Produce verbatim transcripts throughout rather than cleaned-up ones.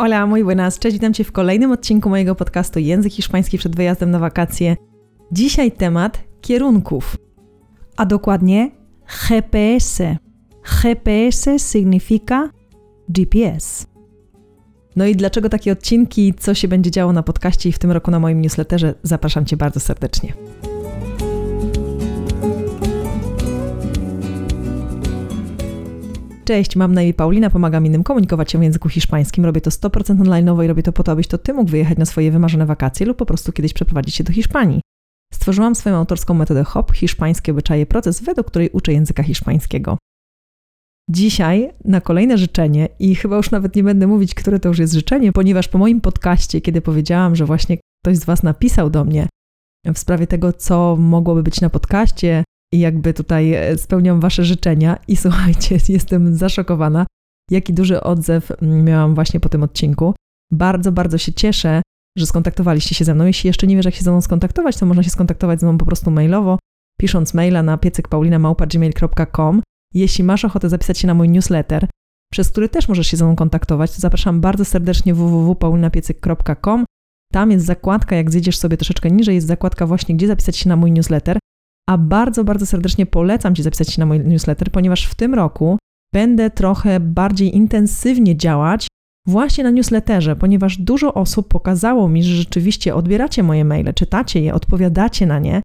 Hola, muy buenas, cześć, witam Cię w kolejnym odcinku mojego podcastu Język Hiszpański przed wyjazdem na wakacje. Dzisiaj temat kierunków, a dokładnie G P S. G P S significa G P S. No i dlaczego takie odcinki, co się będzie działo na podcaście i w tym roku na moim newsletterze, zapraszam Cię bardzo serdecznie. Cześć, mam na imię Paulina, pomagam innym komunikować się w języku hiszpańskim. Robię to sto procent online'owo i robię to po to, abyś to Ty mógł wyjechać na swoje wymarzone wakacje lub po prostu kiedyś przeprowadzić się do Hiszpanii. Stworzyłam swoją autorską metodę H O P, hiszpańskie obyczaje, proces, według której uczę języka hiszpańskiego. Dzisiaj na kolejne życzenie i chyba już nawet nie będę mówić, które to już jest życzenie, ponieważ po moim podcaście, kiedy powiedziałam, że właśnie ktoś z Was napisał do mnie w sprawie tego, co mogłoby być na podcaście, i jakby tutaj spełniam Wasze życzenia i słuchajcie, jestem zaszokowana, jaki duży odzew miałam właśnie po tym odcinku. Bardzo, bardzo się cieszę, że skontaktowaliście się ze mną. Jeśli jeszcze nie wiesz, jak się ze mną skontaktować, to można się skontaktować ze mną po prostu mailowo, pisząc maila na piecykpaulina małpa gmail kropka com. Jeśli masz ochotę zapisać się na mój newsletter, przez który też możesz się ze mną kontaktować, to zapraszam bardzo serdecznie w w w kropka paulina piecyk kropka com. Tam jest zakładka, jak zjedziesz sobie troszeczkę niżej, jest zakładka właśnie, gdzie zapisać się na mój newsletter. A bardzo, bardzo serdecznie polecam Ci zapisać się na mój newsletter, ponieważ w tym roku będę trochę bardziej intensywnie działać właśnie na newsletterze, ponieważ dużo osób pokazało mi, że rzeczywiście odbieracie moje maile, czytacie je, odpowiadacie na nie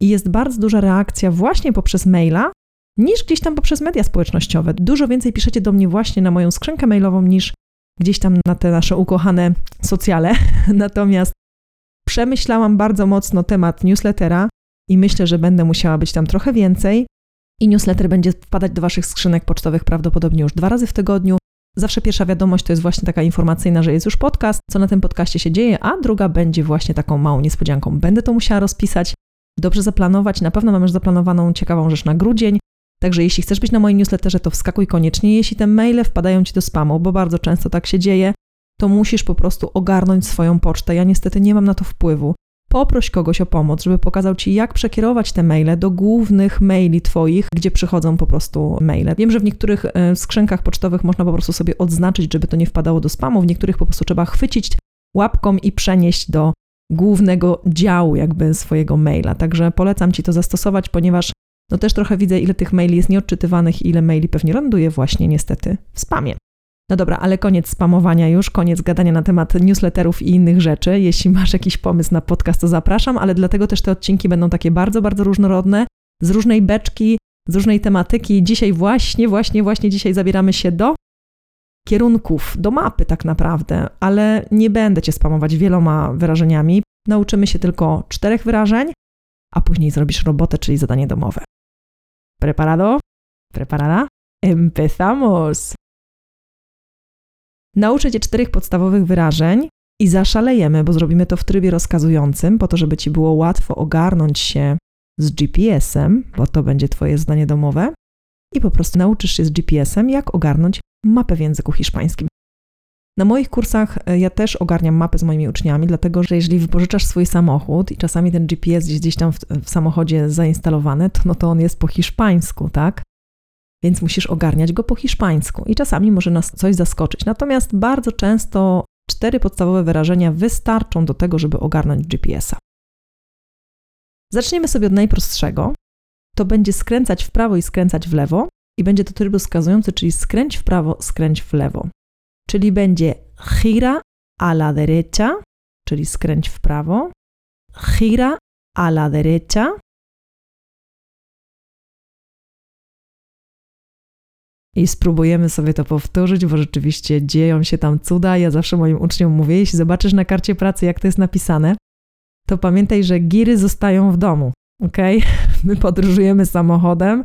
i jest bardzo duża reakcja właśnie poprzez maila niż gdzieś tam poprzez media społecznościowe. Dużo więcej piszecie do mnie właśnie na moją skrzynkę mailową niż gdzieś tam na te nasze ukochane socjale. Natomiast przemyślałam bardzo mocno temat newslettera, i myślę, że będę musiała być tam trochę więcej i newsletter będzie wpadać do Waszych skrzynek pocztowych prawdopodobnie już dwa razy w tygodniu. Zawsze pierwsza wiadomość to jest właśnie taka informacyjna, że jest już podcast, co na tym podcaście się dzieje, a druga będzie właśnie taką małą niespodzianką. Będę to musiała rozpisać, dobrze zaplanować, na pewno mam już zaplanowaną ciekawą rzecz na grudzień, także jeśli chcesz być na moim newsletterze, to wskakuj koniecznie, jeśli te maile wpadają Ci do spamu, bo bardzo często tak się dzieje, to musisz po prostu ogarnąć swoją pocztę. Ja niestety nie mam na to wpływu. Poproś kogoś o pomoc, żeby pokazał Ci, jak przekierować te maile do głównych maili Twoich, gdzie przychodzą po prostu maile. Wiem, że w niektórych skrzynkach pocztowych można po prostu sobie odznaczyć, żeby to nie wpadało do spamu, w niektórych po prostu trzeba chwycić łapką i przenieść do głównego działu jakby swojego maila. Także polecam Ci to zastosować, ponieważ no też trochę widzę, ile tych maili jest nieodczytywanych i ile maili pewnie ląduje właśnie niestety w spamie. No dobra, ale koniec spamowania już, koniec gadania na temat newsletterów i innych rzeczy. Jeśli masz jakiś pomysł na podcast, to zapraszam, ale dlatego też te odcinki będą takie bardzo, bardzo różnorodne, z różnej beczki, z różnej tematyki. Dzisiaj właśnie, właśnie, właśnie dzisiaj zabieramy się do kierunków, do mapy tak naprawdę, ale nie będę Cię spamować wieloma wyrażeniami. Nauczymy się tylko czterech wyrażeń, a później zrobisz robotę, czyli zadanie domowe. Preparado? Preparada? Empezamos! Nauczę Cię czterech podstawowych wyrażeń i zaszalejemy, bo zrobimy to w trybie rozkazującym, po to, żeby Ci było łatwo ogarnąć się z G P S-em, bo to będzie Twoje zdanie domowe, i po prostu nauczysz się z G P S-em, jak ogarnąć mapę w języku hiszpańskim. Na moich kursach ja też ogarniam mapę z moimi uczniami, dlatego że jeżeli wypożyczasz swój samochód i czasami ten G P S jest gdzieś tam w, w samochodzie zainstalowany, to, no to on jest po hiszpańsku, tak? Więc musisz ogarniać go po hiszpańsku i czasami może nas coś zaskoczyć. Natomiast bardzo często cztery podstawowe wyrażenia wystarczą do tego, żeby ogarnąć G P S-a. Zaczniemy sobie od najprostszego. To będzie skręcać w prawo i skręcać w lewo i będzie to tryb wskazujący, czyli skręć w prawo, skręć w lewo. Czyli będzie gira a la derecha, czyli skręć w prawo, gira a la derecha. I spróbujemy sobie to powtórzyć, bo rzeczywiście dzieją się tam cuda. Ja zawsze moim uczniom mówię, jeśli zobaczysz na karcie pracy, jak to jest napisane, to pamiętaj, że giry zostają w domu, ok? My podróżujemy samochodem,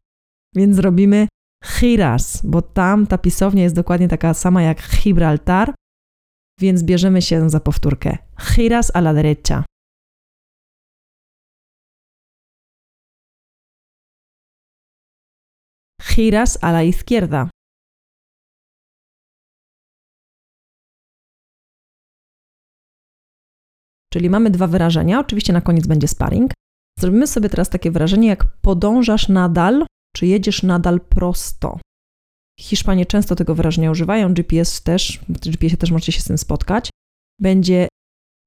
więc robimy giras, bo tam ta pisownia jest dokładnie taka sama jak Gibraltar, więc bierzemy się za powtórkę. Giras a la derecha. Giras a la izquierda. Czyli mamy dwa wyrażenia. Oczywiście na koniec będzie sparring. Zrobimy sobie teraz takie wyrażenie jak podążasz nadal, czy jedziesz nadal prosto. Hiszpanie często tego wyrażenia używają, G P S też, w G P S-ie też możecie się z tym spotkać, będzie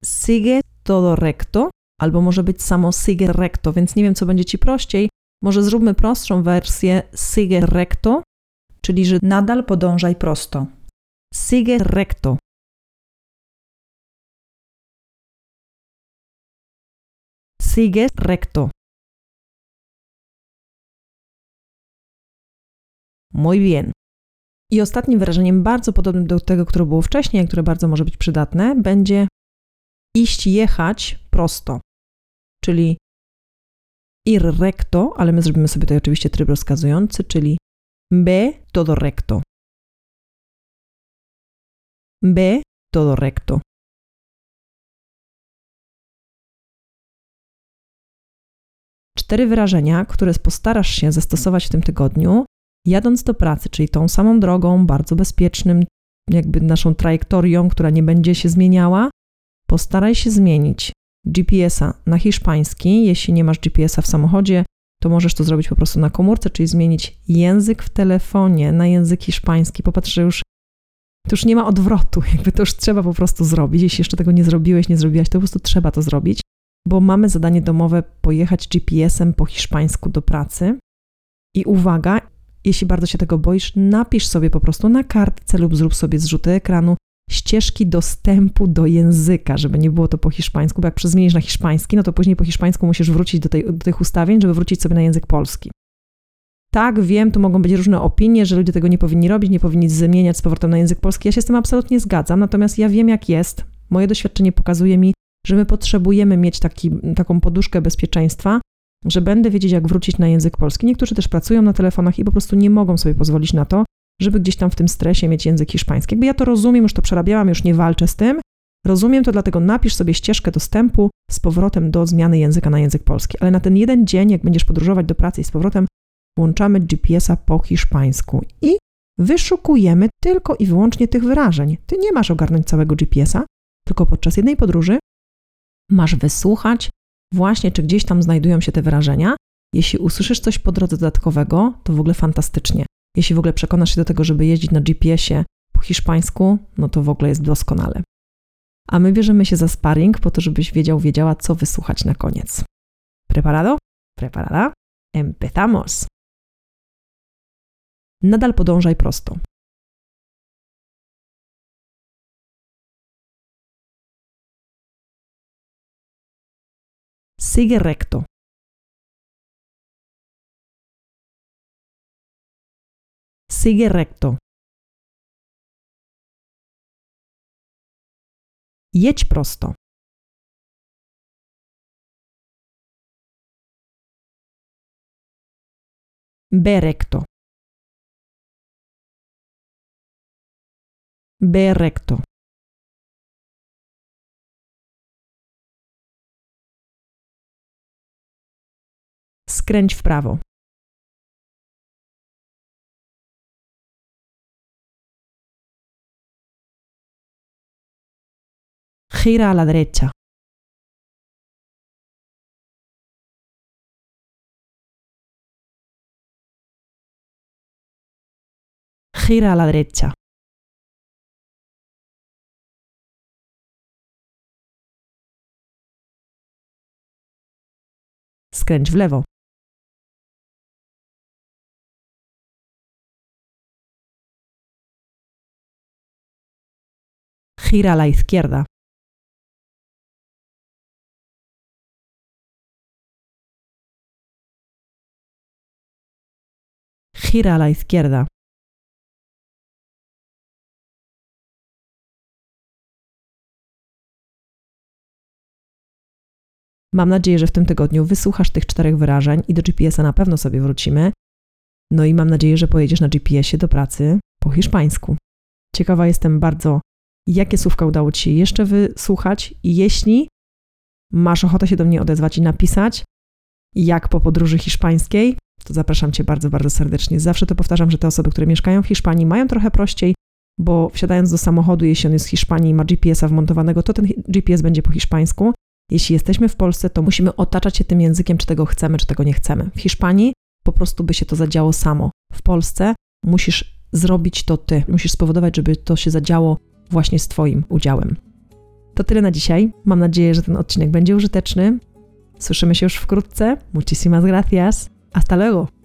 sigue todo recto, albo może być samo sigue recto, więc nie wiem, co będzie Ci prościej. Może zróbmy prostszą wersję sigue recto, czyli że nadal podążaj prosto. Sigue recto. Sigue recto. Muy bien. I ostatnim wyrażeniem bardzo podobnym do tego, które było wcześniej, a które bardzo może być przydatne, będzie iść, jechać prosto, czyli ir recto, ale my zrobimy sobie tutaj oczywiście tryb rozkazujący, czyli ve todo recto. Ve todo recto. Cztery wyrażenia, które postarasz się zastosować w tym tygodniu, jadąc do pracy, czyli tą samą drogą, bardzo bezpiecznym, jakby naszą trajektorią, która nie będzie się zmieniała, postaraj się zmienić G P S-a na hiszpański. Jeśli nie masz G P S-a w samochodzie, to możesz to zrobić po prostu na komórce, czyli zmienić język w telefonie na język hiszpański. Popatrz, że już, to już nie ma odwrotu, jakby to już trzeba po prostu zrobić. Jeśli jeszcze tego nie zrobiłeś, nie zrobiłaś, to po prostu trzeba to zrobić, bo mamy zadanie domowe pojechać G P S-em po hiszpańsku do pracy. I uwaga, jeśli bardzo się tego boisz, napisz sobie po prostu na kartce lub zrób sobie zrzuty ekranu ścieżki dostępu do języka, żeby nie było to po hiszpańsku, bo jak przezmienisz na hiszpański, no to później po hiszpańsku musisz wrócić do, tej, do tych ustawień, żeby wrócić sobie na język polski. Tak, wiem, tu mogą być różne opinie, że ludzie tego nie powinni robić, nie powinni zmieniać z powrotem na język polski. Ja się z tym absolutnie zgadzam, natomiast ja wiem, jak jest. Moje doświadczenie pokazuje mi, że my potrzebujemy mieć taki, taką poduszkę bezpieczeństwa, że będę wiedzieć, jak wrócić na język polski. Niektórzy też pracują na telefonach i po prostu nie mogą sobie pozwolić na to, żeby gdzieś tam w tym stresie mieć język hiszpański. Jakby ja to rozumiem, już to przerabiałam, już nie walczę z tym. Rozumiem to, dlatego napisz sobie ścieżkę dostępu z powrotem do zmiany języka na język polski. Ale na ten jeden dzień, jak będziesz podróżować do pracy i z powrotem, włączamy G P S-a po hiszpańsku i wyszukujemy tylko i wyłącznie tych wyrażeń. Ty nie masz ogarnąć całego G P S-a, tylko podczas jednej podróży masz wysłuchać właśnie, czy gdzieś tam znajdują się te wyrażenia. Jeśli usłyszysz coś po drodze dodatkowego, to w ogóle fantastycznie. Jeśli w ogóle przekonasz się do tego, żeby jeździć na G P S-ie po hiszpańsku, no to w ogóle jest doskonale. A my bierzemy się za sparring po to, żebyś wiedział, wiedziała, co wysłuchać na koniec. Preparado? Preparada? Empezamos! Nadal podążaj prosto. Sigue recto. Sigue recto. Jedź prosto. Ve recto. Ve recto. Skręć w prawo. Gira a la derecha. Gira a la derecha. Skręć w lewo. Gira a la izquierda. Gira a la izquierda. Mam nadzieję, że w tym tygodniu wysłuchasz tych czterech wyrażeń i do G P S-a na pewno sobie wrócimy. No i mam nadzieję, że pojedziesz na G P S-ie do pracy po hiszpańsku. Ciekawa jestem bardzo, jakie słówka udało Ci się jeszcze wysłuchać i jeśli masz ochotę się do mnie odezwać i napisać, jak po podróży hiszpańskiej, to zapraszam Cię bardzo, bardzo serdecznie. Zawsze to powtarzam, że te osoby, które mieszkają w Hiszpanii, mają trochę prościej, bo wsiadając do samochodu, jeśli on jest z Hiszpanii i ma G P S-a wmontowanego, to ten G P S będzie po hiszpańsku. Jeśli jesteśmy w Polsce, to musimy otaczać się tym językiem, czy tego chcemy, czy tego nie chcemy. W Hiszpanii po prostu by się to zadziało samo. W Polsce musisz zrobić to ty. Musisz spowodować, żeby to się zadziało właśnie z twoim udziałem. To tyle na dzisiaj. Mam nadzieję, że ten odcinek będzie użyteczny. Słyszymy się już wkrótce. Muchísimas gracias. Hasta luego.